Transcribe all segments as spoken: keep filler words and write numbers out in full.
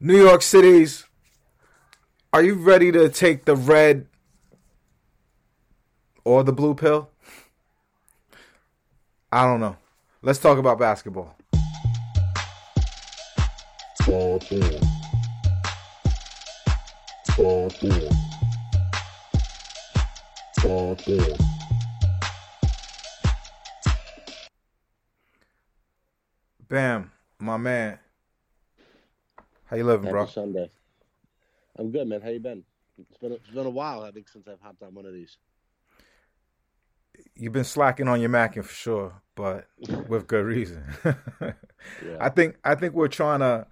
New York City's, are you ready to take the red or the blue pill? I don't know. Let's talk about basketball. Ball ball. Ball ball. Ball ball. Bam, my man. How you living, Happy bro? Sunday. I'm good, man. How you been? It's been a, it's been a while, I think, since I've hopped on one of these. You've been slacking on your macking for sure, but with good reason. yeah. I think I think we're trying to.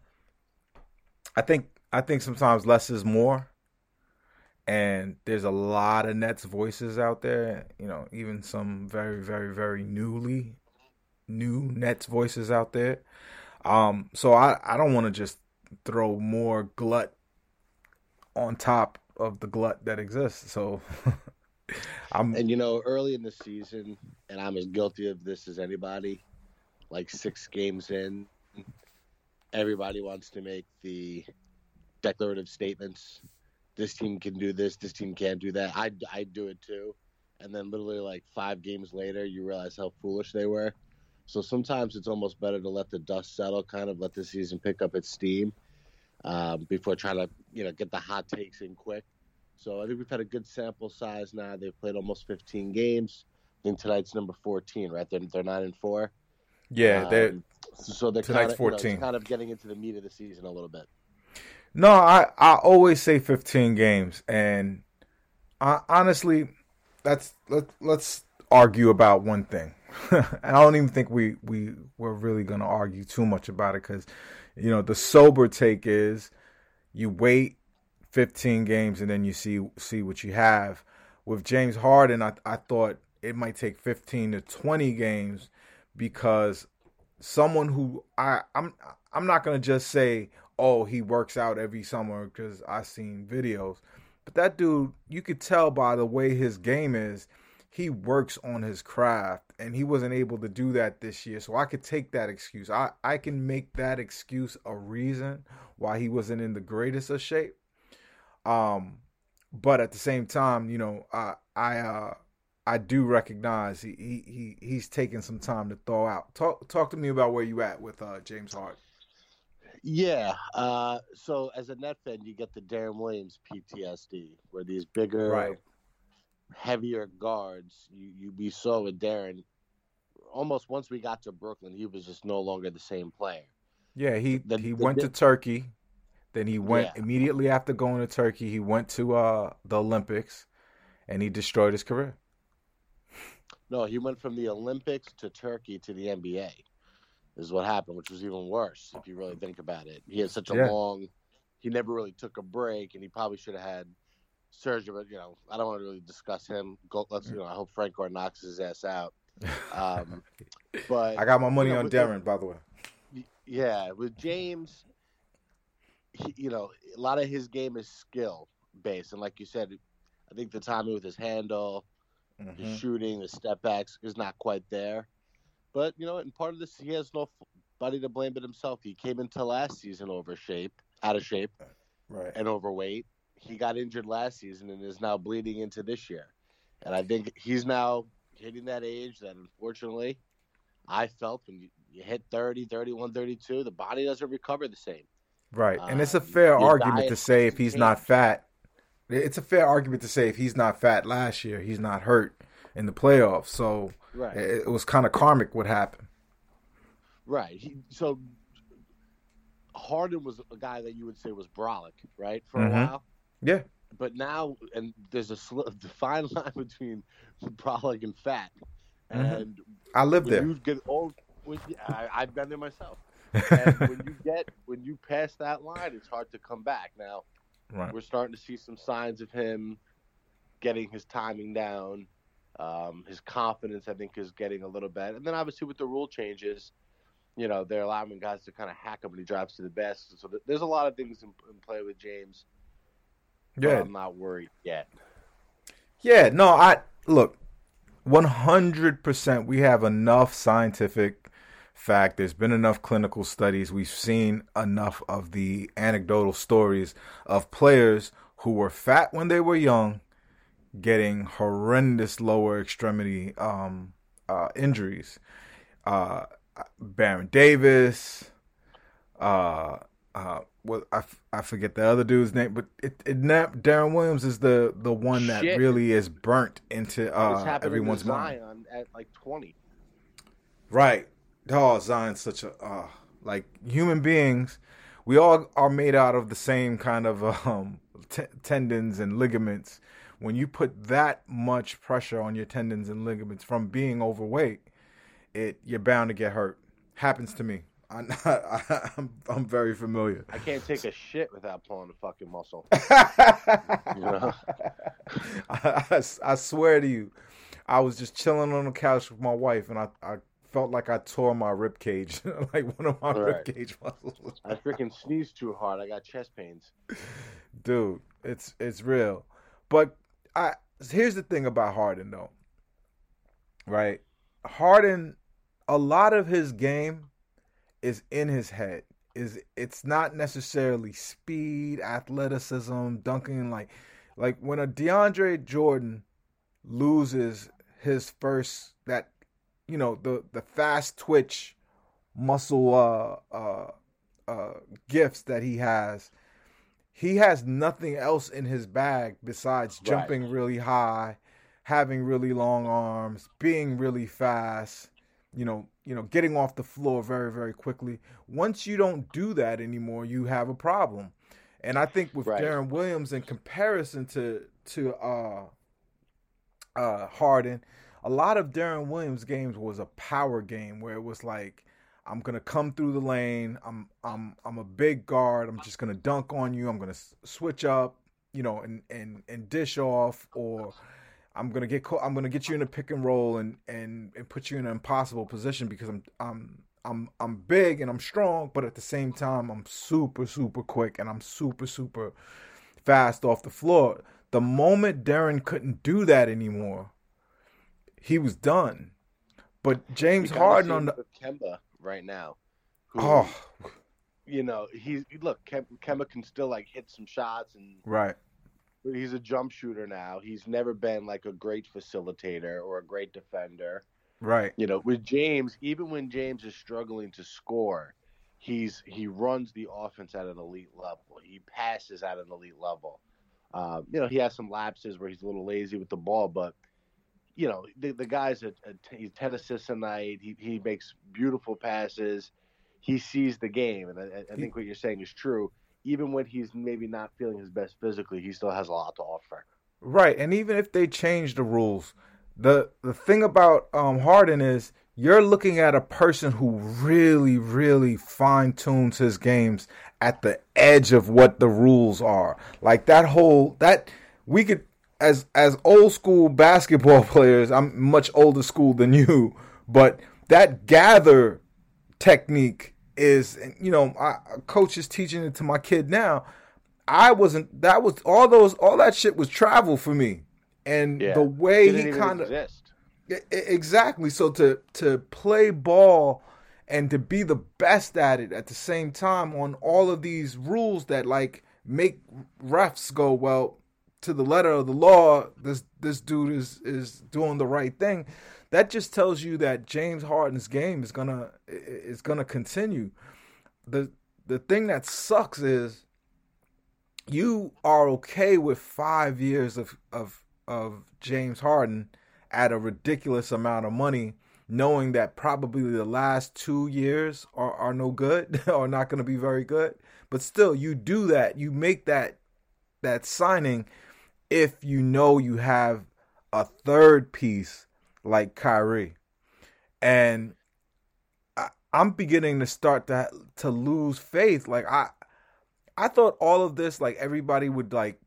I think I think sometimes less is more, and there's a lot of Nets voices out there. You know, even some very, very, very newly new Nets voices out there. Um, so I I don't want to just throw more glut on top of the glut that exists. So, I'm and you know, early in the season, and I'm as guilty of this as anybody. Like six games in, everybody wants to make the declarative statements. This team can do this. This team can't do that. I I do it too, and then literally like five games later, you realize how foolish they were. So sometimes it's almost better to let the dust settle, kind of let the season pick up its steam. Um, before trying to, you know, get the hot takes in quick. So I think we've had a good sample size now. They've played almost fifteen games. I think tonight's number fourteen, right? They're they're nine and four. Yeah, um, they're so they're tonight's kind of, fourteen. You know, kind of getting into the meat of the season a little bit. No, I, I always say fifteen games, and I, honestly, that's let let's argue about one thing. And I don't even think we we we're really gonna argue too much about it because. You know, the sober take is you wait fifteen games and then you see see what you have. With James Harden, I, I thought it might take fifteen to twenty games because someone who I, I'm I'm not going to just say, oh, he works out every summer because I've seen videos. But that dude, you could tell by the way his game is, he works on his craft. And he wasn't able to do that this year. So I could take that excuse. I, I can make that excuse a reason why he wasn't in the greatest of shape. Um, but at the same time, you know, I I uh, I do recognize he he he's taking some time to thaw out. Talk talk to me about where you at with uh, James Harden. Yeah. Uh, so as a Net fan, you get the Deron Williams P T S D, where these bigger, right. heavier guards, you you we saw with Deron. Almost once we got to Brooklyn, he was just no longer the same player. Yeah, he the, he the, went the, to Turkey. Then he went yeah. immediately after going to Turkey, he went to uh, the Olympics, and he destroyed his career. No, he went from the Olympics to Turkey to the N B A is what happened, which was even worse if you really think about it. He had such a yeah. long – he never really took a break, and he probably should have had surgery. But, you know, I don't want to really discuss him. Go, let's, you know, I hope Frank Gore knocks his ass out. Um, but I got my money you know, on Deron, with, by the way. Yeah, with James, he, you know, a lot of his game is skill based, and like you said, I think the timing with his handle, mm-hmm. his shooting, the step backs is not quite there. But you know, and part of this, he has nobody to blame but himself. He came into last season over shape, out of shape, right, and overweight. He got injured last season and is now bleeding into this year, and I think he's now. Hitting that age that, unfortunately, I felt when you, you hit thirty, thirty-one, thirty-two, the body doesn't recover the same. Right. And it's a fair um, argument to say if he's not fat. It's a fair argument to say if he's not fat last year, he's not hurt in the playoffs. So right. it, it was kind of karmic what happened. Right. He, so Harden was a guy that you would say was brolic, right, for mm-hmm. a while? Yeah. But now, and there's a sl- fine line between brolic and fat. And mm-hmm. I live there. You get old, when, I, I've been there myself. And when you get when you pass that line, it's hard to come back. Now, right. We're starting to see some signs of him getting his timing down. Um, his confidence, I think, is getting a little better. And then, obviously, with the rule changes, you know, they're allowing guys to kind of hack him when he drives to the basket. So there's a lot of things in, in play with James. Yeah, I'm not worried yet. Yeah, no, I look, one hundred percent we have enough scientific fact. There's been enough clinical studies. We've seen enough of the anecdotal stories of players who were fat when they were young getting horrendous lower extremity um, uh, injuries. Uh, Baron Davis, uh, uh, well, I, f- I forget the other dude's name, but it, it not, Deron Williams is the, the one that Shit. really is burnt into uh, everyone's mind. Zion at like twenty. Right. Oh, Zion's such a uh, like human beings. We all are made out of the same kind of um, t- tendons and ligaments. When you put that much pressure on your tendons and ligaments from being overweight, it you're bound to get hurt. Happens to me. I'm, not, I, I'm, I'm very familiar. I can't take a shit without pulling a fucking muscle. You know? I, I, I swear to you, I was just chilling on the couch with my wife, and I, I felt like I tore my rib cage, like one of my right. rib cage muscles. I freaking sneezed too hard. I got chest pains. Dude, it's it's real. But I here's the thing about Harden, though, right? Harden, a lot of his game is in his head. Is it's not necessarily speed, athleticism, dunking. Like, like when a DeAndre Jordan loses his first, that, you know, the, the fast twitch muscle uh, uh, uh, gifts that he has, he has nothing else in his bag besides jumping right. really high, having really long arms, being really fast, you know, you know, getting off the floor very, very quickly. Once you don't do that anymore, you have a problem. And I think with right. Deron Williams, in comparison to to uh, uh, Harden, a lot of Deron Williams' games was a power game where it was like, I'm gonna come through the lane. I'm I'm I'm a big guard. I'm just gonna dunk on you. I'm gonna s- switch up, you know, and, and, and dish off, or I'm gonna get co- I'm gonna get you in a pick and roll and, and, and put you in an impossible position because I'm I'm I'm I'm big and I'm strong, but at the same time I'm super super quick and I'm super super fast off the floor. The moment Deron couldn't do that anymore, he was done. But James Harden on the Kemba right now, who, oh, you know, he's look, Kemba can still like hit some shots and right. He's a jump shooter now. He's never been like a great facilitator or a great defender. Right. You know, with James, even when James is struggling to score, he's he runs the offense at an elite level. He passes at an elite level. Um, you know, he has some lapses where he's a little lazy with the ball, but you know, the, the guy's a, a t- he's ten assists a night. He he makes beautiful passes. He sees the game, and I, I think what you're saying is true. Even when he's maybe not feeling his best physically, he still has a lot to offer. Right, and even if they change the rules, the the thing about um, Harden is you're looking at a person who really, really fine-tunes his games at the edge of what the rules are. Like that whole that we could. As as old school basketball players, I'm much older school than you, but that gather technique is, you know, I, a coach is teaching it to my kid now. I wasn't. That was all those. All that shit was travel for me, and yeah. the way it didn't he kind of exactly. So to to play ball and to be the best at it at the same time on all of these rules that like make refs go well. To the letter of the law, this this dude is is doing the right thing. That just tells you that James Harden's game is gonna is gonna continue. The the thing that sucks is you are okay with five years of of of James Harden at a ridiculous amount of money, knowing that probably the last two years are, are no good or not gonna be very good. But still, you do that, you make that that signing. If you know you have a third piece like Kyrie, and I, I'm beginning to start to to lose faith. Like I, I thought all of this, like everybody would like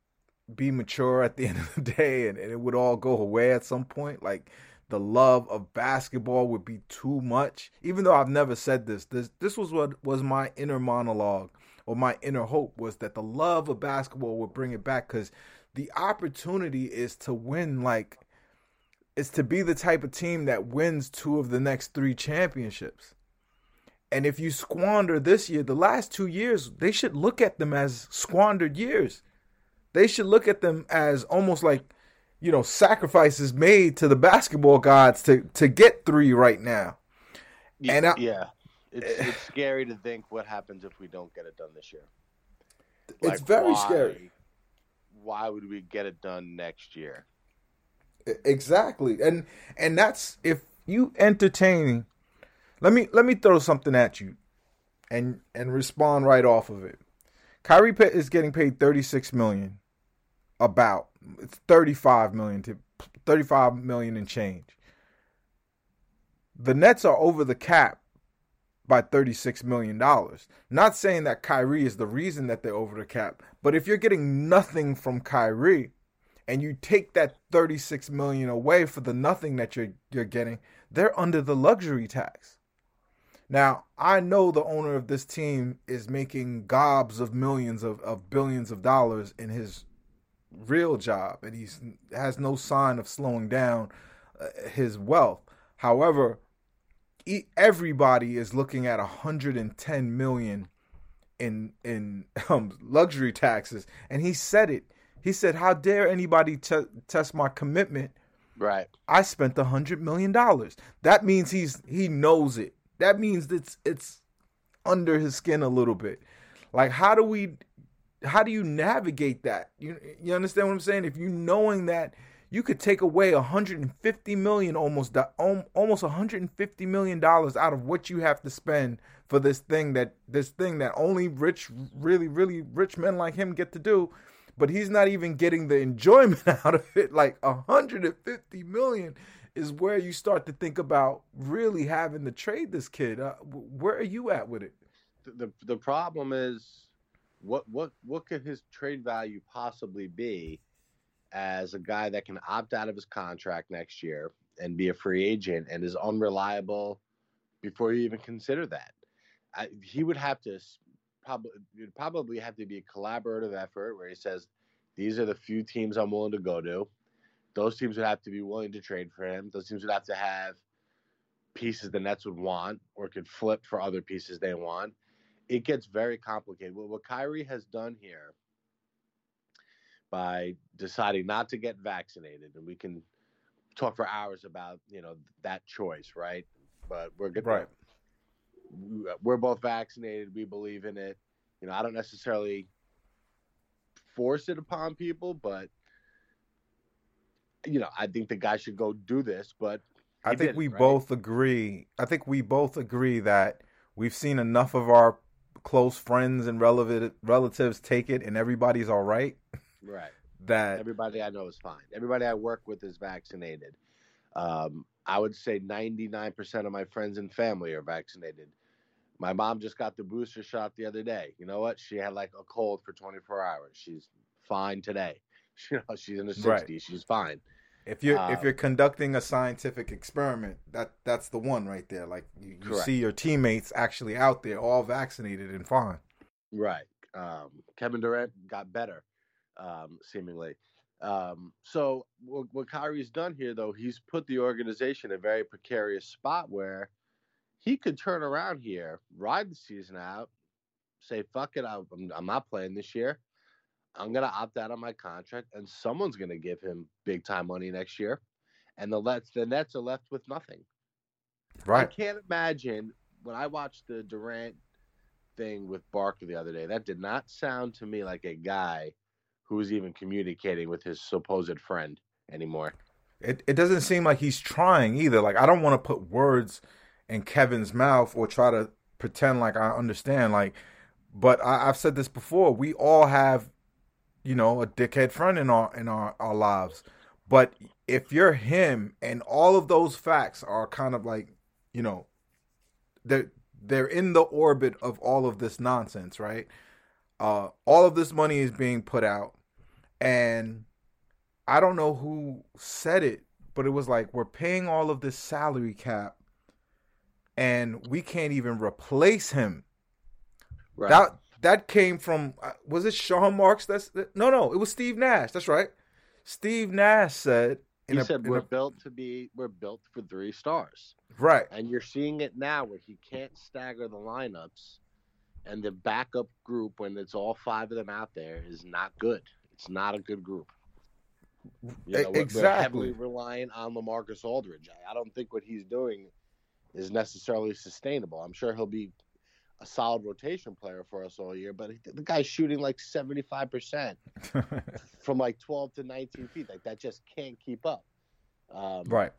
be mature at the end of the day, and, and it would all go away at some point. Like the love of basketball would be too much. Even though I've never said this, this this was what was my inner monologue or my inner hope, was that the love of basketball would bring it back, because the opportunity is to win, like it's to be the type of team that wins two of the next three championships. And if you squander this year, the last two years, they should look at them as squandered years. They should look at them as almost like, you know, sacrifices made to the basketball gods to, to get three right now. Yeah, and I, yeah. It's, it's scary to think what happens if we don't get it done this year. Like, it's very why, scary. Why would we get it done next year? Exactly. And and that's if you entertain. Let me let me throw something at you and and respond right off of it. Kyrie is getting paid thirty-six million dollars, about it's thirty-five million dollars to thirty-five million dollars and change. The Nets are over the cap by thirty-six million dollars. Not saying that Kyrie is the reason that they're over the cap, but if you're getting nothing from Kyrie, and you take that thirty-six million dollars away for the nothing that you're you're getting, they're under the luxury tax. Now, I know the owner of this team is making gobs of millions of, of billions of dollars in his real job, and he has no sign of slowing down uh, his wealth. However, he, everybody is looking at one hundred ten million dollars in, in um, luxury taxes, and he said it. He said, how dare anybody t- test my commitment? Right. I spent one hundred million dollars. That means he's he knows it. That means it's, it's under his skin a little bit. Like, how do we, how do you navigate that? You, you understand what I'm saying? If you knowing that you could take away one hundred fifty million dollars, almost almost one hundred fifty million dollars out of what you have to spend for this thing that this thing that only rich, really, really rich men like him get to do. But he's not even getting the enjoyment out of it. Like one hundred fifty million dollars is where you start to think about really having to trade this kid. Uh, where are you at with it? The the problem is, what what what could his trade value possibly be as a guy that can opt out of his contract next year and be a free agent and is unreliable before you even consider that? I, he would have to. Probably, it'd probably have to be a collaborative effort where he says, these are the few teams I'm willing to go to. Those teams would have to be willing to trade for him. Those teams would have to have pieces the Nets would want or could flip for other pieces they want. It gets very complicated. Well, what Kyrie has done here by deciding not to get vaccinated, and we can talk for hours about, you know, that choice, right? But we're good. Right. We're both vaccinated. We believe in it. You know, I don't necessarily force it upon people, but, you know, I think the guy should go do this, but I think we right? both agree. I think we both agree that we've seen enough of our close friends and relevant relatives take it, and everybody's all right. Right. That everybody I know is fine. Everybody I work with is vaccinated. Um, I would say ninety-nine percent of my friends and family are vaccinated. My mom just got the booster shot the other day. You know what? She had like a cold for twenty-four hours. She's fine today. You know, she's in the sixties. Right. She's fine. If you're um, if you're conducting a scientific experiment, that that's the one right there. Like you, you see your teammates actually out there, all vaccinated and fine. Right. Um, Kevin Durant got better, um, seemingly. Um, so what, what Kyrie's done here, though, he's put the organization in a very precarious spot where he could turn around here, ride the season out, say, fuck it, I'm, I'm not playing this year. I'm going to opt out of my contract, and someone's going to give him big-time money next year. And the Nets, the Nets are left with nothing. Right. I can't imagine when I watched the Durant thing with Barker the other day, that did not sound to me like a guy who is even communicating with his supposed friend anymore. It it doesn't seem like he's trying either. Like, I don't want to put words in Kevin's mouth or try to pretend like I understand. Like, but I, I've said this before. We all have, you know, a dickhead friend in our in our, our lives. But if you're him and all of those facts are kind of like, you know, they're, they're in the orbit of all of this nonsense, right? Uh, all of this money is being put out, and I don't know who said it, but it was like, we're paying all of this salary cap and we can't even replace him. Right. That that came from, was it Sean Marks? That's no, no, it was Steve Nash. That's right. Steve Nash said, he a, said we're a, built to be, we're built for three stars. Right. And you're seeing it now where he can't stagger the lineups, and the backup group, when it's all five of them out there, is not good. It's not a good group. You know, exactly. We're heavily relying on LaMarcus Aldridge. I don't think what he's doing is necessarily sustainable. I'm sure he'll be a solid rotation player for us all year, but the guy's shooting like seventy-five percent from like twelve to nineteen feet. Like, that just can't keep up. Um, right.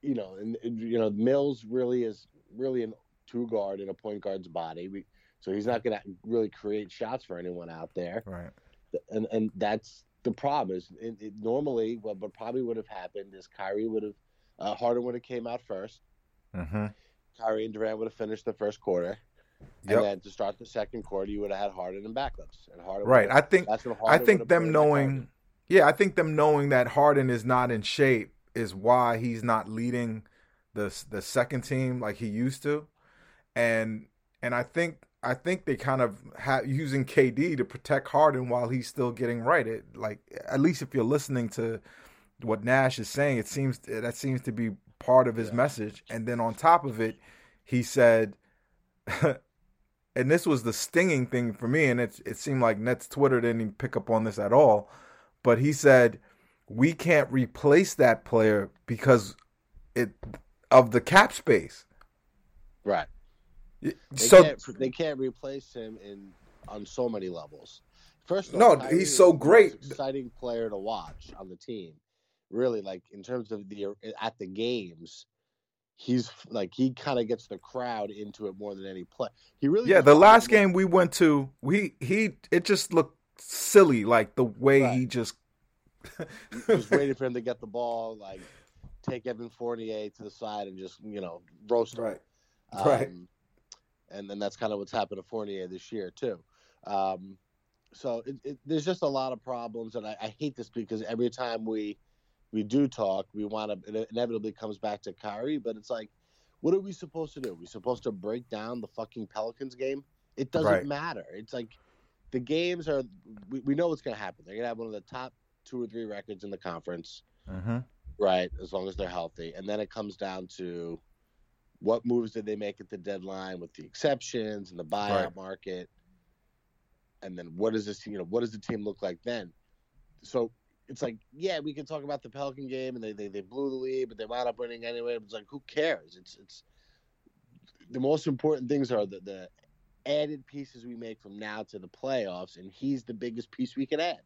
You know, and, and you know, Mills really is really an two guard in a point guard's body. We, so he's not going to really create shots for anyone out there. Right. And and that's the problem. Is it, it normally what, what probably would have happened is Kyrie would have, uh, Harden would have came out first. Mm-hmm. Kyrie and Durant would have finished the first quarter. Yep. And then to start the second quarter, you would have had Harden and backups. And Harden right. I think, that's I think them knowing, yeah, I think them knowing that Harden is not in shape is why he's not leading the the second team like he used to. And and I think I think they kind of have using K D to protect Harden while he's still getting right. It, like, at least if you're listening to what Nash is saying, it seems that seems to be part of his yeah. message. And then on top of it, he said, and this was the stinging thing for me, and it, it seemed like Nets Twitter didn't even pick up on this at all, but he said, we can't replace that player because it of the cap space. Right. They so can't, they can't replace him in on so many levels. First, of all, no, Kyrie he's so great, exciting player to watch on the team. Really, like in terms of the at the games, he's like he kind of gets the crowd into it more than any play. He really, yeah. The last game him. we went to, we he it just looked silly, like the way right. he just just waited for him to get the ball, like take Evan Fournier to the side and just you know roast him. Right, um, right. And then that's kind of what's happened to Fournier this year, too. Um, so it, it, there's just a lot of problems, and I, I hate this because every time we we do talk, we want to, it inevitably comes back to Kyrie, but it's like, what are we supposed to do? Are we supposed to break down the fucking Pelicans game? It doesn't right. matter. It's like the games are, we, we know what's going to happen. They're going to have one of the top two or three records in the conference, mm-hmm. right, as long as they're healthy. And then it comes down to, what moves did they make at the deadline with the exceptions and the buyout right. market? And then what does this, you know, what does the team look like then? So it's like, yeah, we can talk about the Pelican game and they, they, they blew the lead, but they wound up winning anyway. It's like, who cares? It's, it's the most important things are the, the added pieces we make from now to the playoffs. And he's the biggest piece we can add.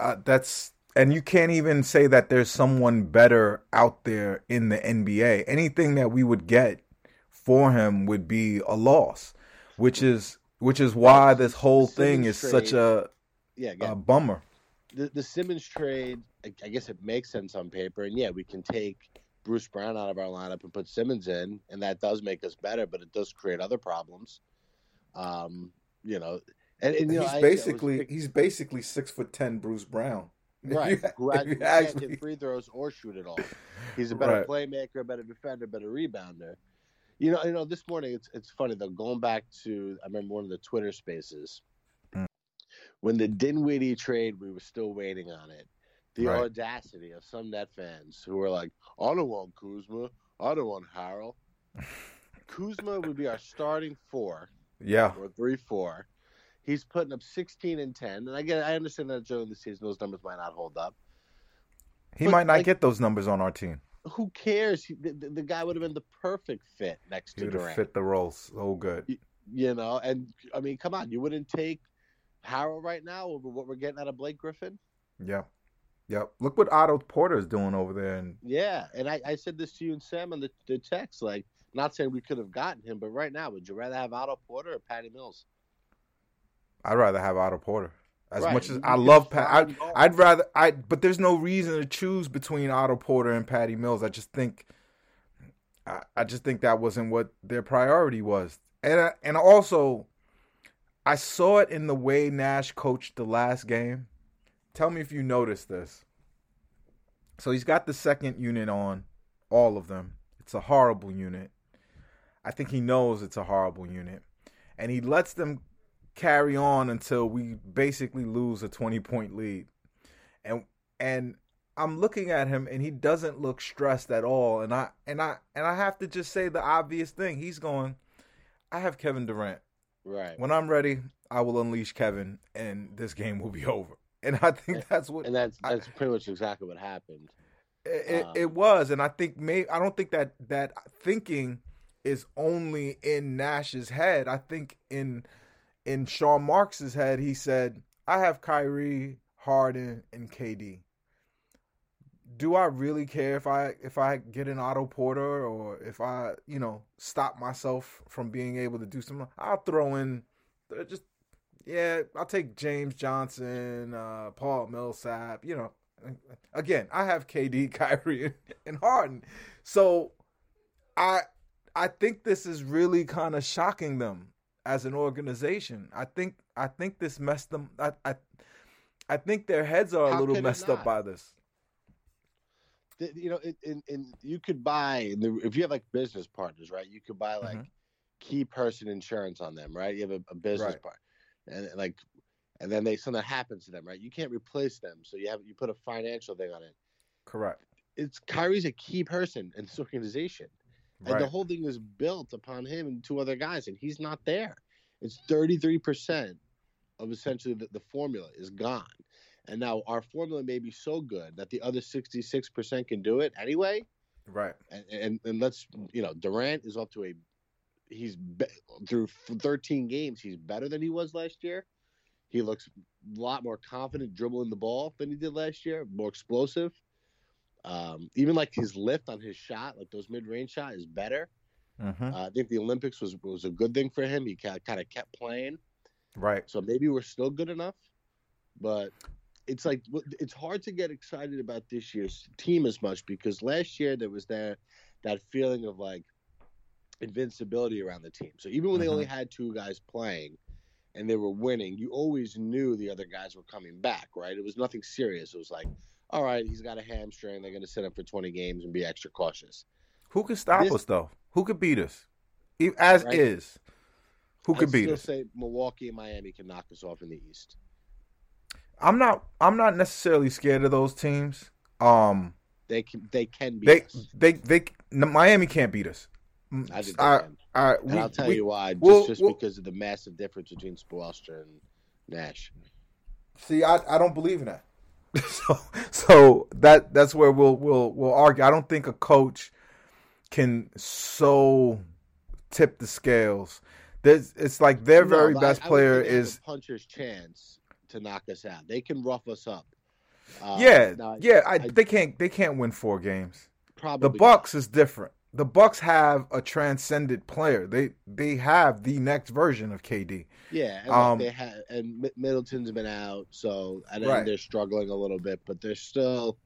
Uh, that's, And you can't even say that there's someone better out there in the N B A. Anything that we would get for him would be a loss, which is which is why this whole thing is trade, such a, yeah, yeah. a bummer. The, the Simmons trade, I guess it makes sense on paper. And, yeah, we can take Bruce Brown out of our lineup and put Simmons in, and that does make us better, but it does create other problems. Um, you know, and, and you he's, know, basically, I, I was, he's basically six foot ten Bruce Brown. Right, who actually can't hit free throws or shoot at all. He's a better right. playmaker, a better defender, better rebounder. You know, you know. This morning, it's it's funny though. Going back to, I remember one of the Twitter Spaces mm. when the Dinwiddie trade, we were still waiting on it. The right. audacity of some Net fans who were like, "I don't want Kuzma, I don't want Harrell." Kuzma would be our starting four, yeah, or three four. He's putting up sixteen and ten, and I get, I understand that during the season those numbers might not hold up. He but might not like, get those numbers on our team. Who cares? He, the, the guy would have been the perfect fit next he to Durant. He would have fit the role so good. You, you know, and, I mean, come on. You wouldn't take Harrell right now over what we're getting out of Blake Griffin? Yeah. Yeah. Look what Otto Porter is doing over there. And yeah, and I, I said this to you and Sam on the, the text. Like, not saying we could have gotten him, but right now, would you rather have Otto Porter or Patty Mills? I'd rather have Otto Porter. As right. much as I love Pat, I, I'd rather I. But there's no reason to choose between Otto Porter and Patty Mills. I just think I, I just think that wasn't what their priority was. And I, and also, I saw it in the way Nash coached the last game. Tell me if you noticed this. So he's got the second unit on, all of them. It's a horrible unit. I think he knows it's a horrible unit. And he lets them carry on until we basically lose a twenty-point lead. And and I'm looking at him, and he doesn't look stressed at all. And I and I and I have to just say the obvious thing. He's going, I have Kevin Durant. Right. When I'm ready, I will unleash Kevin, and this game will be over. And I think that's what. And that's that's I, pretty much exactly what happened. It, um, it was, and I think may I don't think that that thinking is only in Nash's head. I think in in Sean Marks' head, he said, "I have Kyrie, Harden, and K D. Do I really care if I if I get an Otto Porter or if I you know stop myself from being able to do something? I'll throw in just." Yeah, I'll take James Johnson, uh, Paul Millsap, you know. Again, I have K D, Kyrie, and Harden. So I I think this is really kind of shocking them as an organization. I think I think this messed them I I, I think their heads are a How little messed up by this. You know, and and you could buy if you have like business partners, right? You could buy like mm-hmm. key person insurance on them, right? You have a, a business right. partner. And like, and then they something happens to them, right? You can't replace them, so you have you put a financial thing on it. Correct. It's Kyrie's a key person in this organization, right. And the whole thing was built upon him and two other guys, and he's not there. It's thirty-three percent of essentially the, the formula is gone, and now our formula may be so good that the other sixty-six percent can do it anyway. Right. And and, and let's you know Durant is up to a. He's be- through thirteen games. He's better than he was last year. He looks a lot more confident dribbling the ball than he did last year. More explosive. Um, even like his lift on his shot, like those mid-range shot, is better. Mm-hmm. Uh, I think the Olympics was was a good thing for him. He kind of kept playing. Right. So maybe we're still good enough, but it's like it's hard to get excited about this year's team as much because last year there was that that feeling of like. Invincibility around the team. So even when they mm-hmm. only had two guys playing and they were winning, you always knew the other guys were coming back, right? It was nothing serious. It was like, all right, he's got a hamstring. They're going to sit him for twenty games and be extra cautious. Who could stop this, us, though? Who could beat us? As right? is. Who could I'd beat still us? Say Milwaukee and Miami can knock us off in the East. I'm not I'm not necessarily scared of those teams. Um, They can, they can beat they, us. They, they, they, Miami can't beat us. I did I, I, we, and I'll tell we, you why, just, we'll, just we'll, because of the massive difference between Spoelstra and Nash. See, I, I don't believe in that. so so that that's where we'll we'll we'll argue. I don't think a coach can so tip the scales. There's, it's like their no, very best I, player I is a puncher's chance to knock us out. They can rough us up. Uh, yeah, now, yeah. I, I, they can't they can't win four games. Probably the Bucks is different. The Bucks have a transcendent player. They they have the next version of K D. Yeah, and, um, like they have, and Middleton's been out, so and right. they're struggling a little bit, but they're still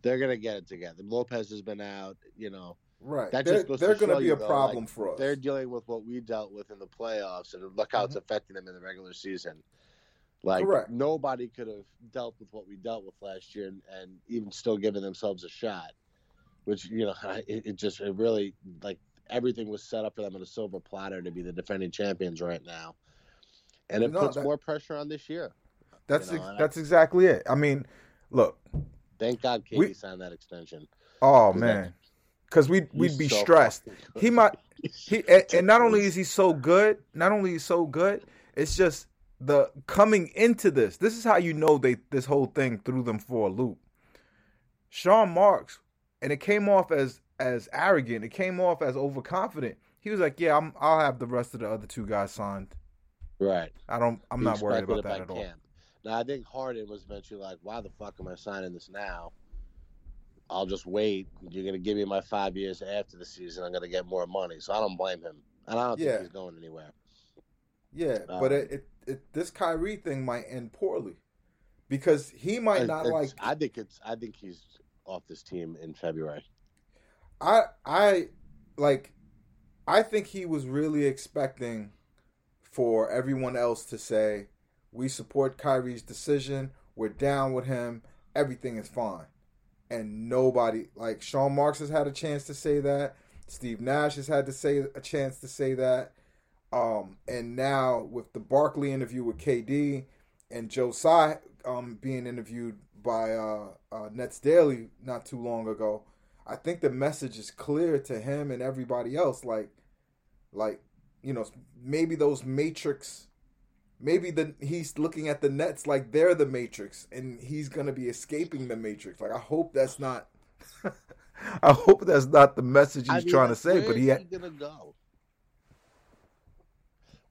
they're gonna get it together. Lopez has been out, you know. Right, that they're, they're going to be you, a though, problem like, for us. They're dealing with what we dealt with in the playoffs, and look how it's mm-hmm. affecting them in the regular season. Like Correct. Nobody could have dealt with what we dealt with last year, and, and even still giving themselves a shot. Which, you know, it, it just it really, like, everything was set up for them on a silver platter to be the defending champions right now. And it no, puts that, more pressure on this year. That's you know, ex- that's I, exactly it. I mean, look. Thank God Katie we, signed that extension. Oh, man. Because we'd, we'd be so stressed. He might, he and, and not only is he so good, not only is he so good, it's just the coming into this. This is how you know they this whole thing threw them for a loop. Sean Marks. And it came off as as arrogant. It came off as overconfident. He was like, "Yeah, I'm, I'll have the rest of the other two guys signed." Right. I don't. I'm he not worried about that at camp. all. Now, I think Harden was eventually like, "Why the fuck am I signing this now? I'll just wait. You're gonna give me my five years after the season. I'm gonna get more money." So I don't blame him, and I don't yeah. think he's going anywhere. Yeah, um, but it, it it this Kyrie thing might end poorly because he might not like. I think it's. I think he's. Off this team in February. I I like, I think he was really expecting for everyone else to say, we support Kyrie's decision, we're down with him, everything is fine. And nobody, like, Sean Marks has had a chance to say that. Steve Nash has had to say a chance to say that. Um, and now with the Barkley interview with K D and Joe Tsai um, being interviewed by uh, uh, Nets Daily not too long ago, I think the message is clear to him and everybody else. Like, like you know, maybe those Matrix, maybe the he's looking at the Nets like they're the Matrix, and he's gonna be escaping the Matrix. Like, I hope that's not. I hope that's not the message he's I mean, trying to say. But he, he gonna go.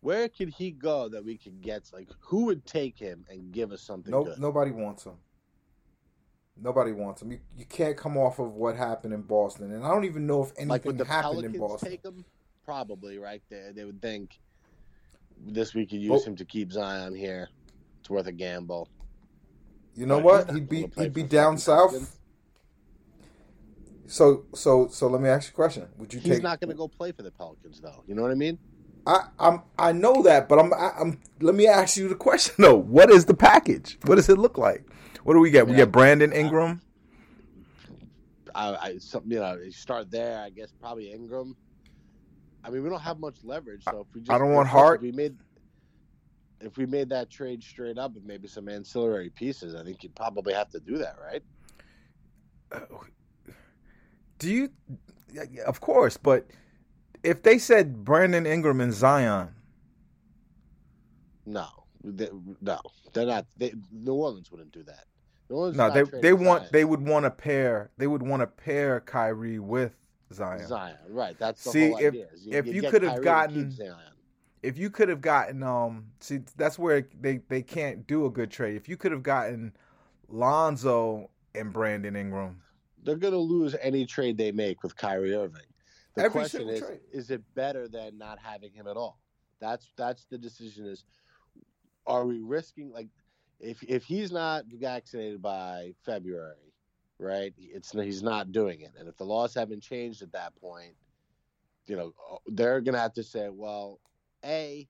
Where could he go that we could get? Like, who would take him and give us something? No, good? Nobody wants him. Nobody wants him. You, you can't come off of what happened in Boston, and I don't even know if anything like, would the happened Pelicans in Boston. Take him? Probably, right there. They would think this we could use well, him to keep Zion here. It's worth a gamble. You know but what? He'd be he'd be down south. Season. So so so let me ask you a question. Would you He's take He's not going to go play for the Pelicans though. You know what I mean? I I'm I know that, but I'm I, I'm let me ask you the question though. What is the package? What does it look like? What do we get? Yeah. We get Brandon Ingram. I I something you know, you start there, I guess probably Ingram. I mean, we don't have much leverage, so if we just I don't want Hart. If we made if we made that trade straight up and maybe some ancillary pieces, I think you'd probably have to do that, right? Uh, Do you, of course, but if they said Brandon Ingram and Zion, no, they, no, they're not. They, New Orleans wouldn't do that. New Orleans no, they they want Zion. They would want to pair. They would want to pair Kyrie with Zion. Zion, right? That's the see, whole if, idea. You, if you, you could have gotten, if you could have gotten, um, see, that's where they they can't do a good trade. If you could have gotten Lonzo and Brandon Ingram. They're going to lose any trade they make with Kyrie Irving. The Every question is, trade. is it better than not having him at all? That's that's the decision is, are we risking, like, if if he's not vaccinated by February, right, it's he's not doing it. And if the laws haven't changed at that point, you know, they're going to have to say, well, A,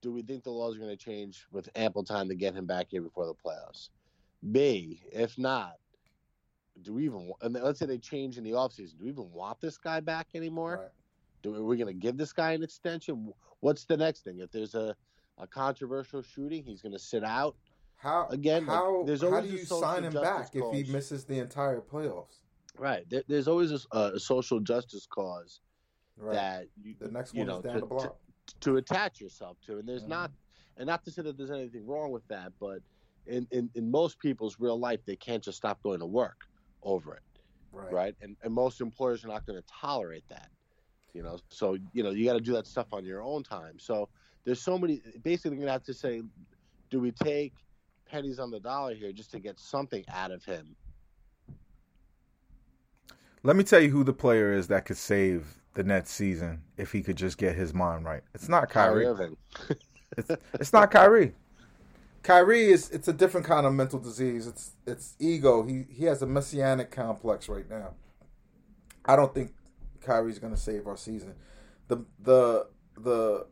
do we think the laws are going to change with ample time to get him back here before the playoffs? B, if not, do we even – and let's say they change in the offseason. Do we even want this guy back anymore? Right. Do we, are we going to give this guy an extension? What's the next thing? If there's a, a controversial shooting, he's going to sit out. How again? How, like, there's always how do you sign him back cause. if he misses the entire playoffs? Right. There, there's always a, a social justice cause right. that you, the next one you know, is down to, the block. To, to attach yourself to. And there's mm-hmm. not – and not to say that there's anything wrong with that, but in, in, in most people's real life, they can't just stop going to work. Over it, right? right? And, and most employers are not going to tolerate that, you know. So you know you got to do that stuff on your own time. So there's so many. Basically, going to have to say, do we take pennies on the dollar here just to get something out of him? Let me tell you who the player is that could save the Nets season if he could just get his mind right. It's not Kyrie. Kyrie it's, it's not Kyrie. Kyrie is it's a different kind of mental disease. It's it's ego. He he has a messianic complex right now. I don't think Kyrie's gonna save our season. The the the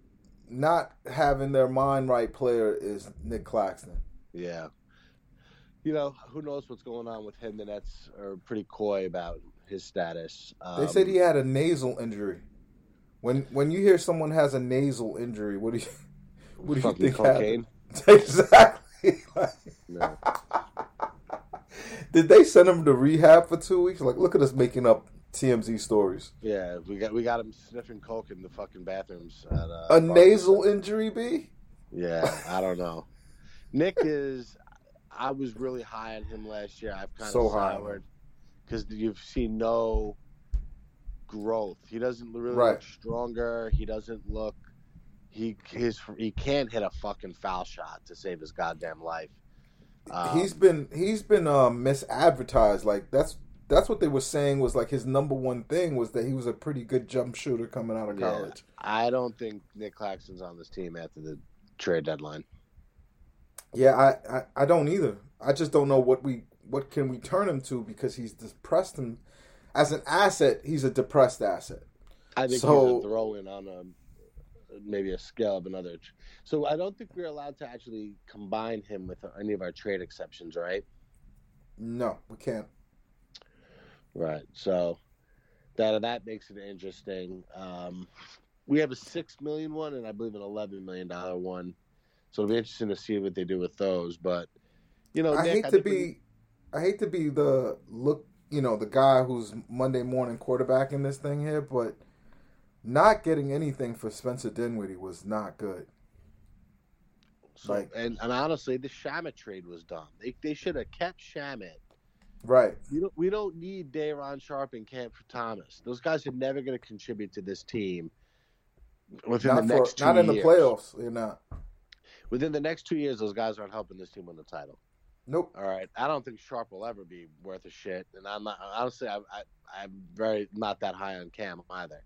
not having their mind right player is Nick Claxton. Yeah. You know, who knows what's going on with him. The Nets are pretty coy about his status. Um, they said he had a nasal injury. When when you hear someone has a nasal injury, what do you what do you think happened? Exactly. Like, no. Did they send him to rehab for two weeks? Like, look at us making up T M Z stories. Yeah, we got we got him sniffing coke in the fucking bathrooms. At, uh, a nasal stuff. injury, B? Yeah, I don't know. Nick is. I was really high on him last year. I've kind so of soured because you've seen no growth. He doesn't really right. look stronger. He doesn't look. He his he can't hit a fucking foul shot to save his goddamn life. Um, he's been he's been uh, misadvertised. Like that's that's what they were saying was like his number one thing was that he was a pretty good jump shooter coming out of yeah, college. I don't think Nick Claxton's on this team after the trade deadline. Yeah, I, I, I don't either. I just don't know what we what can we turn him to because he's depressed and as an asset he's a depressed asset. I think so, he's a throw-in on a maybe a scale of another. So I don't think we're allowed to actually combine him with any of our trade exceptions, right? No, we can't. Right. So that that makes it interesting. Um, we have a six million dollars one and I believe an eleven million dollars one. So it'll be interesting to see what they do with those. But, you know, I Nick, hate to I be we... I hate to be the look, you know, the guy who's Monday morning quarterbacking this thing here, but not getting anything for Spencer Dinwiddie was not good. So, like, and, and honestly, the Shamet trade was dumb. They they should have kept Shamet. Right. You don't, we don't need Day'Ron Sharpe and Cam Thomas. Those guys are never going to contribute to this team within not the for, next two years. Not in years. the playoffs. They're not. Within the next two years, those guys aren't helping this team win the title. Nope. All right. I don't think Sharpe will ever be worth a shit, and I'm not, honestly, I, I, I'm very not that high on Cam either.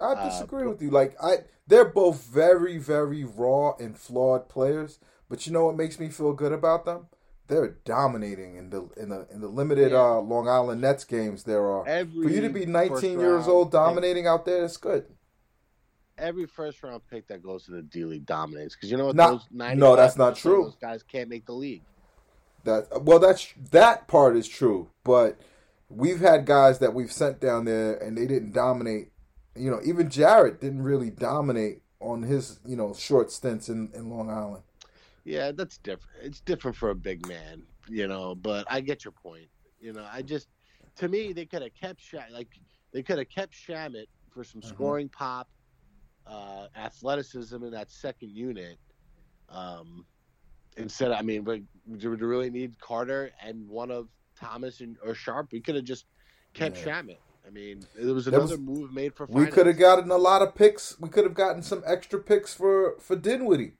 I, I disagree uh, with you. Like I, they're both very, very raw and flawed players. But you know what makes me feel good about them? They're dominating in the in the in the limited yeah. uh, Long Island Nets games there are. Every For you to be nineteen years old dominating pick. out there, that's good. Every first round pick that goes to the D League dominates because you know what? Not, those ninety no, that's not true. Those guys can't make the league. That well, that's that part is true, but we've had guys that we've sent down there and they didn't dominate. You know, even Jarrett didn't really dominate on his you know short stints in, in Long Island. Yeah, that's different. It's different for a big man, you know. But I get your point. You know, I just to me they could have kept Sha- like they could have kept Shamet for some mm-hmm. scoring pop, uh, athleticism in that second unit. Um, Instead, I mean, but do we really need Carter and one of Thomas and or Sharpe? We could have just kept yeah. Shamet. I mean, it was another was, move made for finals. We could have gotten a lot of picks. We could have gotten some extra picks for, for Dinwiddie.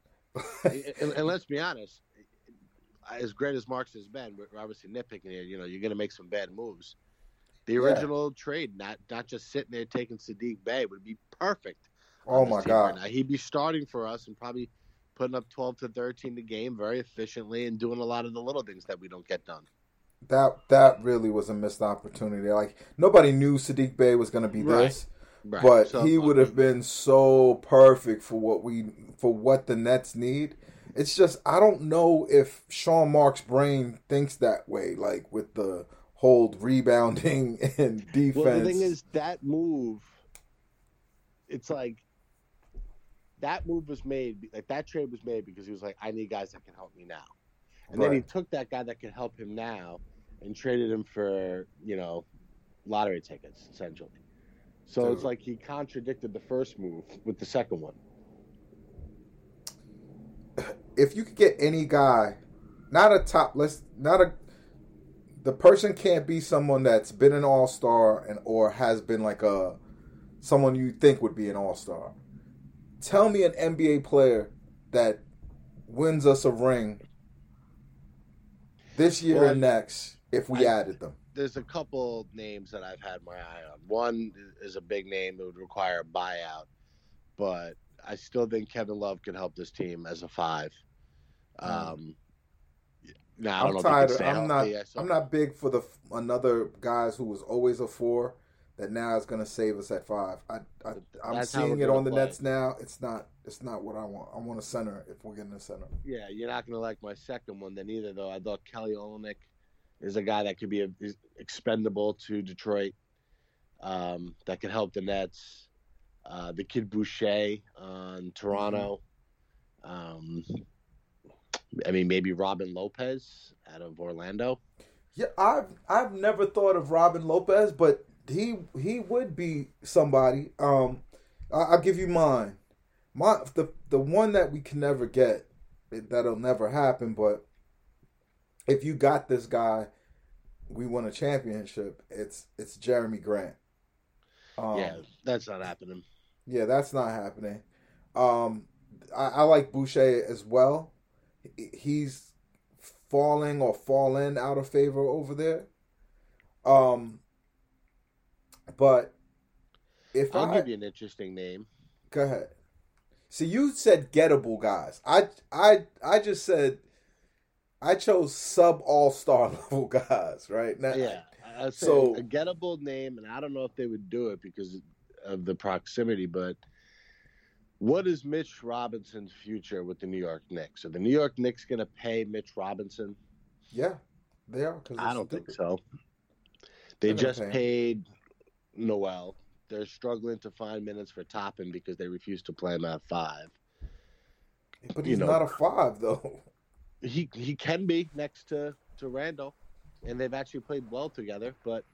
and, and let's be honest, as great as Marks has been, we're obviously nitpicking here. You know, you're going to make some bad moves. The original yeah. trade, not not just sitting there taking Saddiq Bey, would be perfect. Oh, my God. Right, he'd be starting for us and probably – putting up twelve to thirteen the game very efficiently and doing a lot of the little things that we don't get done. That that really was a missed opportunity. Like, nobody knew Saddiq Bey was going to be right. this, right. but so, he would have okay. been so perfect for what we for what the Nets need. It's just, I don't know if Sean Marks' brain thinks that way, like with the whole rebounding and defense. Well, the thing is, that move, it's like, that move was made, like that trade was made because he was like, I need guys that can help me now. And right. then he took that guy that could help him now and traded him for, you know, lottery tickets, essentially. So Dude. It's like he contradicted the first move with the second one. If you could get any guy, not a top, let's, not a, the person can't be someone that's been an all-star and or has been like a, someone you think would be an all-star. Tell me an N B A player that wins us a ring this year well, and next if we I, added them. There's a couple names that I've had my eye on. One is a big name that would require a buyout, but I still think Kevin Love can help this team as a five. Um, now, I don't I'm know tired if of, I'm not. I'm not big for the another guys who was always a four. That now is going to save us at five. I, I, I'm seeing it on the play. Nets now. It's not It's not what I want. I want a center if we're getting a center. Yeah, you're not going to like my second one then either, though. I thought Kelly Olynyk is a guy that could be a, expendable to Detroit, um, that could help the Nets. Uh, the kid Boucher on Toronto. Um, I mean, maybe Robin Lopez out of Orlando. Yeah, I've, I've never thought of Robin Lopez, but... He he would be somebody. Um, I, I'll give you mine. My the the one that we can never get, it, that'll never happen. But if you got this guy, we won a championship. It's it's Jeremy Grant. Um, yeah, that's not happening. Yeah, that's not happening. Um, I, I like Boucher as well. He's falling or fallen out of favor over there. Um. But if I'll I, give you an interesting name. Go ahead. So you said gettable guys. I I I just said I chose sub all star level guys, right? Now, yeah. I, I so a gettable name, and I don't know if they would do it because of the proximity, but what is Mitch Robinson's future with the New York Knicks? Are the New York Knicks going to pay Mitch Robinson? Yeah, they are. Cause I don't stupid. think so. They They're just paid Noel. They're struggling to find minutes for Toppin because they refuse to play him at five. But he's you know, not a five, though. He he can be next to, to Randall, and they've actually played well together. But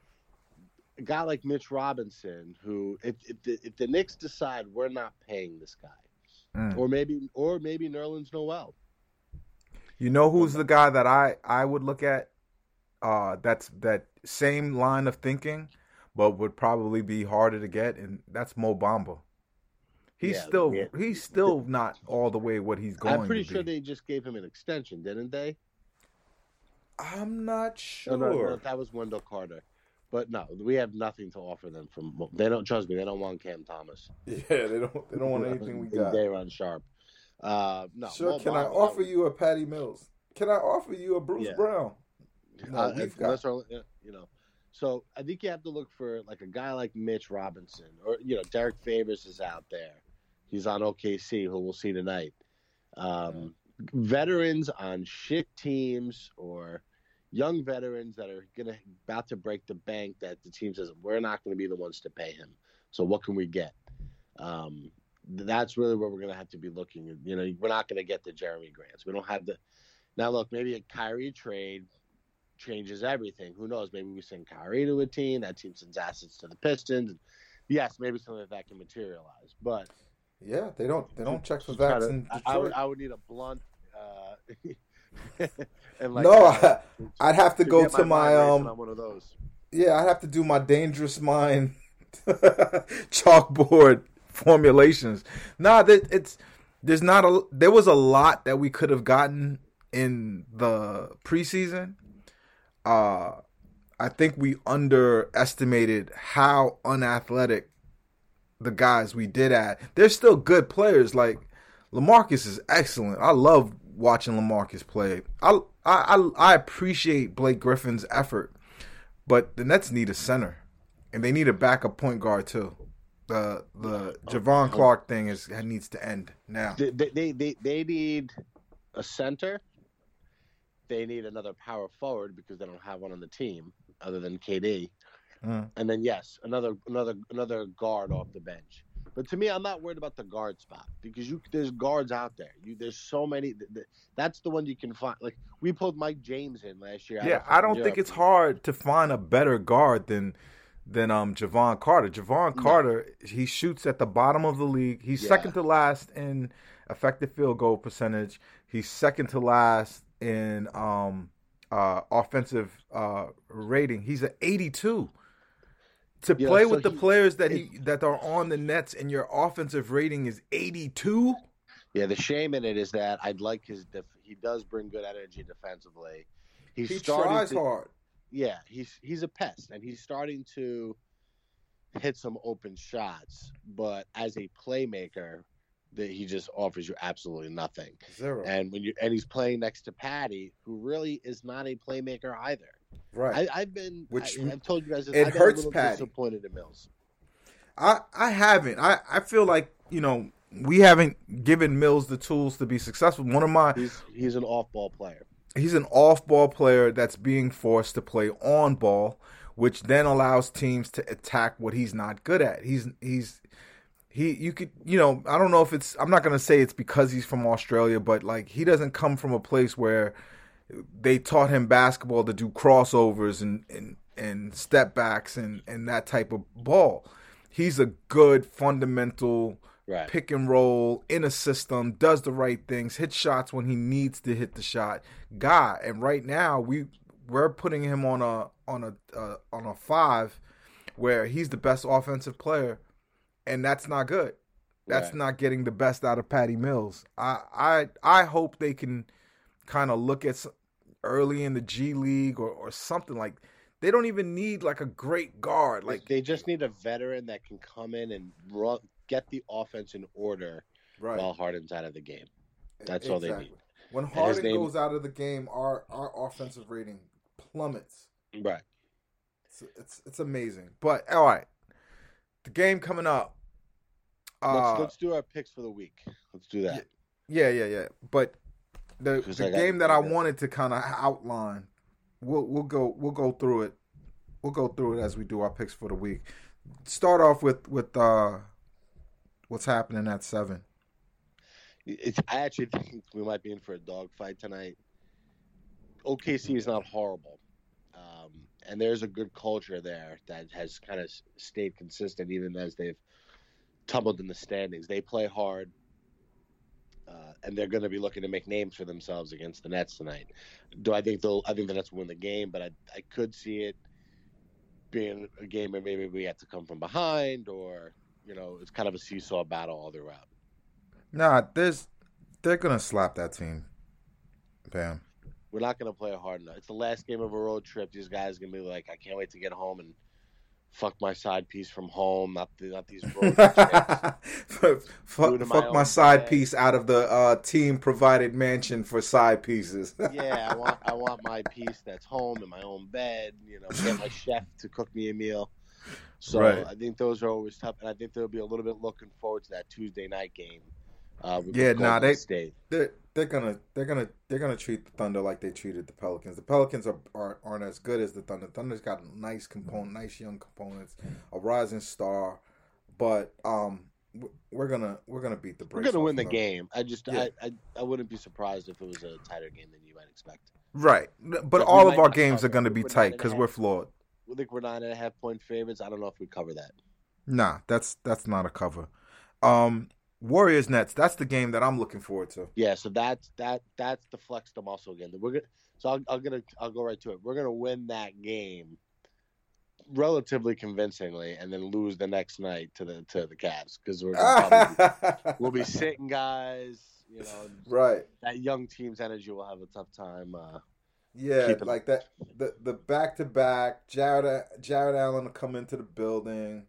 a guy like Mitch Robinson, who if if the, if the Knicks decide we're not paying this guy, mm. or maybe or maybe Nerlens Noel. You know who's the guy that I, I would look at? Uh, that's that same line of thinking, but would probably be harder to get, and that's Mo Bamba. He's yeah, still yeah. he's still not all the way what he's going to be. I'm pretty sure they just gave him an extension, didn't they? I'm not sure. No, no, no, that was Wendell Carter. But no, we have nothing to offer them from they don't trust me, they don't want Cam Thomas. Yeah, they don't they don't want anything we got. Day'Ron Sharpe. Uh, no. Sure, Mo can Bamba, I offer you a Patty Mills? Can I offer you a Bruce yeah. Brown? No, uh, we've got our, you know. So I think you have to look for like a guy like Mitch Robinson, or you know, Derek Favors is out there. He's on O K C, who we'll see tonight. Um, yeah. Veterans on shit teams, or young veterans that are gonna about to break the bank. That the team says we're not going to be the ones to pay him. So what can we get? Um, that's really where we're going to have to be looking. You know, we're not going to get the Jeremy Grants. We don't have the. Now look, maybe a Kyrie trade changes everything. Who knows? Maybe we send Kyrie to a team. That team sends assets to the Pistons. Yes, maybe something like that can materialize. But yeah, they don't. They don't check for that. In Detroit. I, I, would, I would need a blunt. Uh, and like, no, uh, I, I'd have to, to go to my, my um. On one of those. Yeah, I'd have to do my dangerous mind chalkboard formulations. Nah, that it's there's not a. There was a lot that we could have gotten in the preseason. Uh, I think we underestimated how unathletic the guys we did at. They're still good players. Like LaMarcus is excellent. I love watching LaMarcus play. I I I appreciate Blake Griffin's effort, but the Nets need a center, and they need a backup point guard too. The the Javon Clark thing is needs to end now. They they they, they need a center. They need another power forward because they don't have one on the team other than K D. Mm. And then, yes, another another another guard off the bench. But to me, I'm not worried about the guard spot because you there's guards out there. You There's so many. Th- th- that's the one you can find. Like, we pulled Mike James in last year. Yeah, I don't Europe. think it's hard to find a better guard than than um Javon Carter. Javon Carter, no. he shoots at the bottom of the league. He's yeah. second to last in effective field goal percentage. He's second to last in um uh offensive uh rating. He's an eighty-two. To yeah, play so with he, the players that he that are on the Nets and your offensive rating is eighty-two. Yeah, the shame in it is that I'd like his def- he does bring good energy defensively. He's he tries to, hard. Yeah, he's he's a pest and he's starting to hit some open shots, but as a playmaker that he just offers you absolutely nothing. Zero. And when you and he's playing next to Patty, who really is not a playmaker either. Right. I, I've been. Which I, I've told you guys. This, it I've hurts. Been a Patty disappointed in Mills. I I haven't. I, I feel like you know we haven't given Mills the tools to be successful. One of my he's, he's an off ball player. He's an off ball player that's being forced to play on ball, which then allows teams to attack what he's not good at. He's he's. He, you could, you know, I don't know if it's, I'm not going to say it's because he's from Australia, but like he doesn't come from a place where they taught him basketball to do crossovers and, and, and step backs and, and that type of ball. He's a good fundamental right. pick and roll in a system, does the right things, hits shots when he needs to hit the shot guy. And right now we, we're putting him on a, on a, uh, on a five where he's the best offensive player. And that's not good. That's right. not getting the best out of Patty Mills. I I, I hope they can kind of look at some, early in the G League or, or something like. They don't even need like a great guard. Like they just need a veteran that can come in and run, get the offense in order right. while Harden's out of the game. That's exactly. all they need. When Harden name, goes out of the game, our our offensive rating plummets. Right. It's it's, it's amazing. But all right. the game coming up. Uh, let's, let's do our picks for the week. Let's do that. Yeah, yeah, yeah. But the, the game that I wanted to kind of outline, we'll we'll go we'll go through it. We'll go through it as we do our picks for the week. Start off with with uh, what's happening at seven. It's, I actually think we might be in for a dogfight tonight. O K C is not horrible, um, and there's a good culture there that has kind of stayed consistent even as they've tumbled in the standings. They play hard, uh, and they're going to be looking to make names for themselves against the Nets tonight. Do I think they'll? I think the Nets will win the game, but I I could see it being a game where maybe we have to come from behind, or you know, it's kind of a seesaw battle all throughout. Nah, there's they're gonna slap that team. Bam. We're not gonna play hard enough. It's the last game of a road trip. These guys are gonna be like, I can't wait to get home and fuck my side piece from home. Not the, not these road trips. Fuck, fuck my side bag. Piece out of the uh, team provided mansion for side pieces. Yeah, I want I want my piece that's home in my own bed. You know, get my chef to cook me a meal. So right. I think those are always tough, and I think there'll be a little bit looking forward to that Tuesday night game. Uh, yeah, nah, they they they're, they're gonna they're gonna they're gonna treat the Thunder like they treated the Pelicans. The Pelicans are, are aren't as good as the Thunder. Thunder's got nice component, nice young components, a rising star, but um, we're gonna we're gonna beat the Braves. We're gonna win the game. I just yeah. I, I I wouldn't be surprised if it was a tighter game than you might expect. Right, but, but all of our games are gonna be tight because we're flawed. I think we're nine and a half point favorites. I don't know if we cover that. Nah, that's that's not a cover. Um. Warriors Nets, that's the game that I'm looking forward to. Yeah, so that's that that's the flex the muscle again. We're gonna, so I'll, I'll gonna I'll go right to it. We're gonna win that game relatively convincingly, and then lose the next night to the to the Cavs because we're gonna probably, we'll be sitting guys. You know, right? That young team's energy will have a tough time. Uh, yeah, like that. The the back to back. Jared Jared Allen will come into the building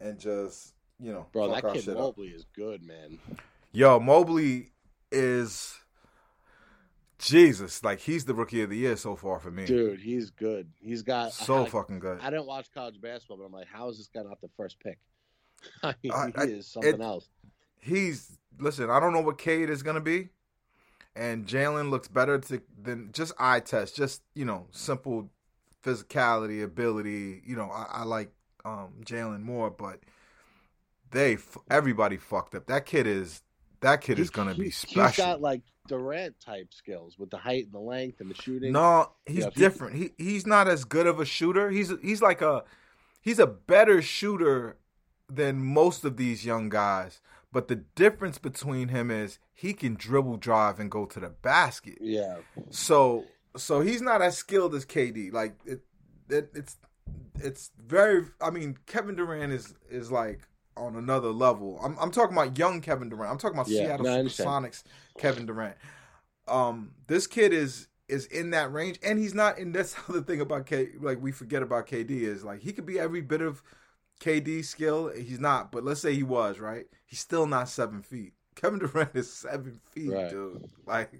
and just. You know, bro, that kid Mobley is good, man. Yo, Mobley is Jesus. Like he's the rookie of the year so far for me, dude. He's good. He's got so I, fucking good. I didn't watch college basketball, but I'm like, how is this guy not the first pick? I mean, I, he I, is something it, else. He's listen. I don't know what Cade is gonna be, and Jalen looks better to than just eye test. Just you know, simple physicality, ability. You know, I, I like um, Jalen more, but. They everybody fucked up. That kid is that kid he, is gonna he, be special. He's got like Durant type skills with the height and the length and the shooting. No, he's you know, different. He, he he's not as good of a shooter. He's he's like a he's a better shooter than most of these young guys. But the difference between him is he can dribble, drive, and go to the basket. Yeah. So so he's not as skilled as K D. Like it, it it's it's very. I mean, Kevin Durant is is like. On another level, I'm I'm talking about young Kevin Durant. I'm talking about yeah, Seattle no, Supersonics Kevin Durant. Um, this kid is is in that range, and he's not. And that's the other thing about K. Like we forget about K D is like he could be every bit of K D skill. He's not, but let's say he was right. He's still not seven feet. Kevin Durant is seven feet, right. Dude. Like,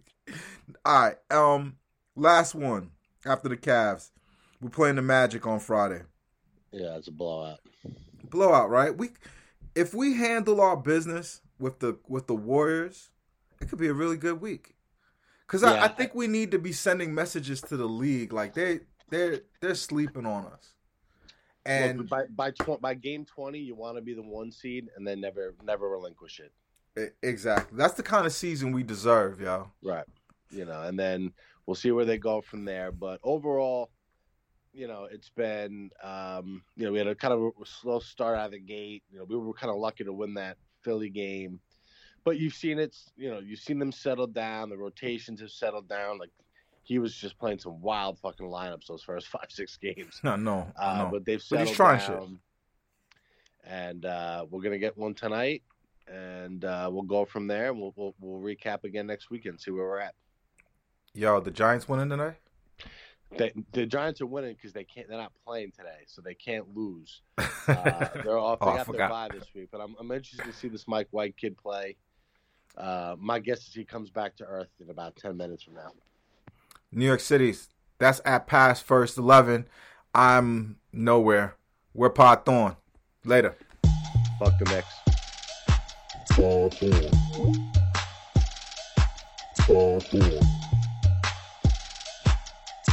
all right. Um, last one after the Cavs, we're playing the Magic on Friday. Yeah, it's a blowout. Blowout, right? We. If we handle our business with the with the Warriors, it could be a really good week. Because yeah. I, I think we need to be sending messages to the league, like they they're they're sleeping on us. And Look, by by, tw- by game twenty, you want to be the one seed and then never never relinquish it. it. Exactly, that's the kind of season we deserve, yo. Right, you know, and then we'll see where they go from there. But overall, you know, it's been, um, you know, we had a kind of a slow start out of the gate. You know, we were kind of lucky to win that Philly game. But you've seen it, you know, you've seen them settle down. The rotations have settled down. Like, he was just playing some wild fucking lineups those first five, six games. No, no, uh, no. But they've settled but he's trying down. Shit. And uh, we're going to get one tonight. And uh, we'll go from there. We'll, we'll we'll recap again next weekend, see where we're at. Yo, the Giants winning tonight? They, the Giants are winning because they can't. They're not playing today, so they can't lose. Uh, they're off. They oh, got their bye this week, but I'm, I'm interested to see this Mike White kid play. Uh, my guess is he comes back to earth in about ten minutes from now. New York City's. That's at past first eleven. I'm nowhere. We're popped on. Later. Fuck the Knicks. Fall forward. Fall forward.